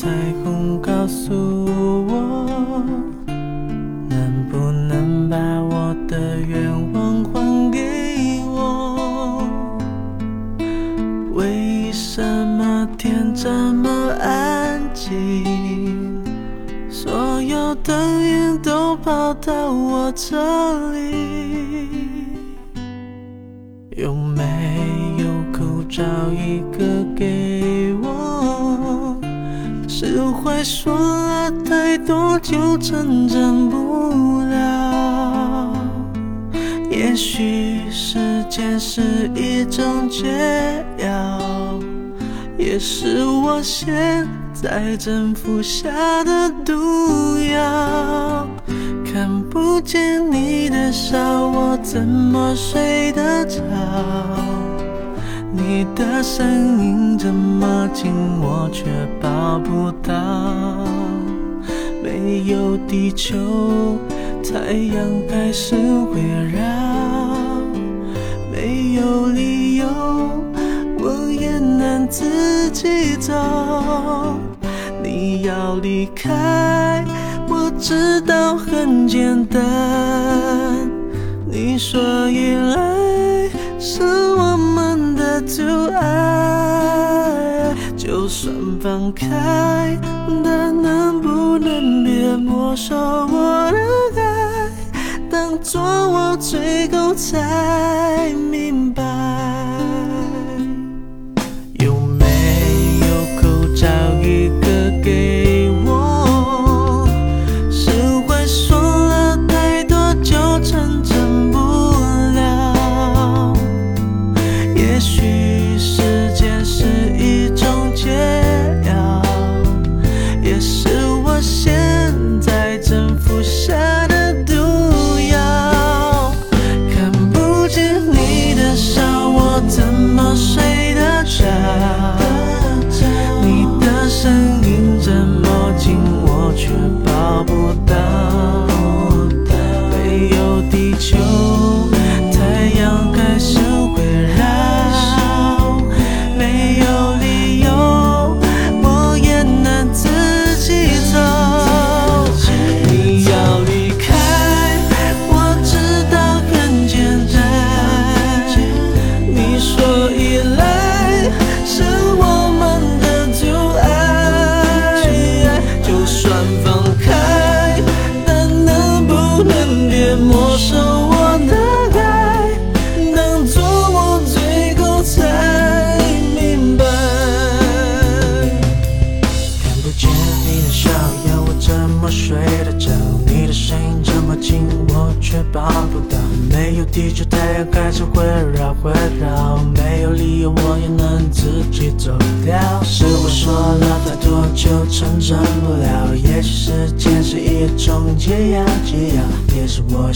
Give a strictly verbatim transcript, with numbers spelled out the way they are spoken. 彩虹告诉我，能不能把我的愿望还给我？为什么天这么安静，所有灯影都跑到我这里？有没有口罩一个给我？释怀说了太多就成长不了。也许时间是一种解药，也是我现在正服下的毒药。看不见你的笑，我怎么睡得着？你的声音这么近，我却抱不到。没有地球，太阳开始围绕。没有理由，我也难自己走。你要离开，我知道很简单。你说依赖是我们的阻碍，就算放开，但能不能别没收我的爱，当作我最后才明白。有没有口罩一个给我？释怀说了太多就成真不了。也许时间是一种解药，也是我现在正服下的毒药。看不见你的笑，我怎么睡得着？声音这么近，我却抱不到。没有地球，太阳开始围绕。没有理由，我也难自己走。你要离开，我知道很简单。你说依赖是我们的阻碍，放开，但能不能别没收我的爱，当作我最后才明白。看不见你的笑，要我怎么睡得着？你的声音这么近，我却抱不到。没有地球，太阳开始围绕围绕。没有理由，我也能自己走掉。是我说了太多就成真不了，也许时间是一种解药，解药也是我。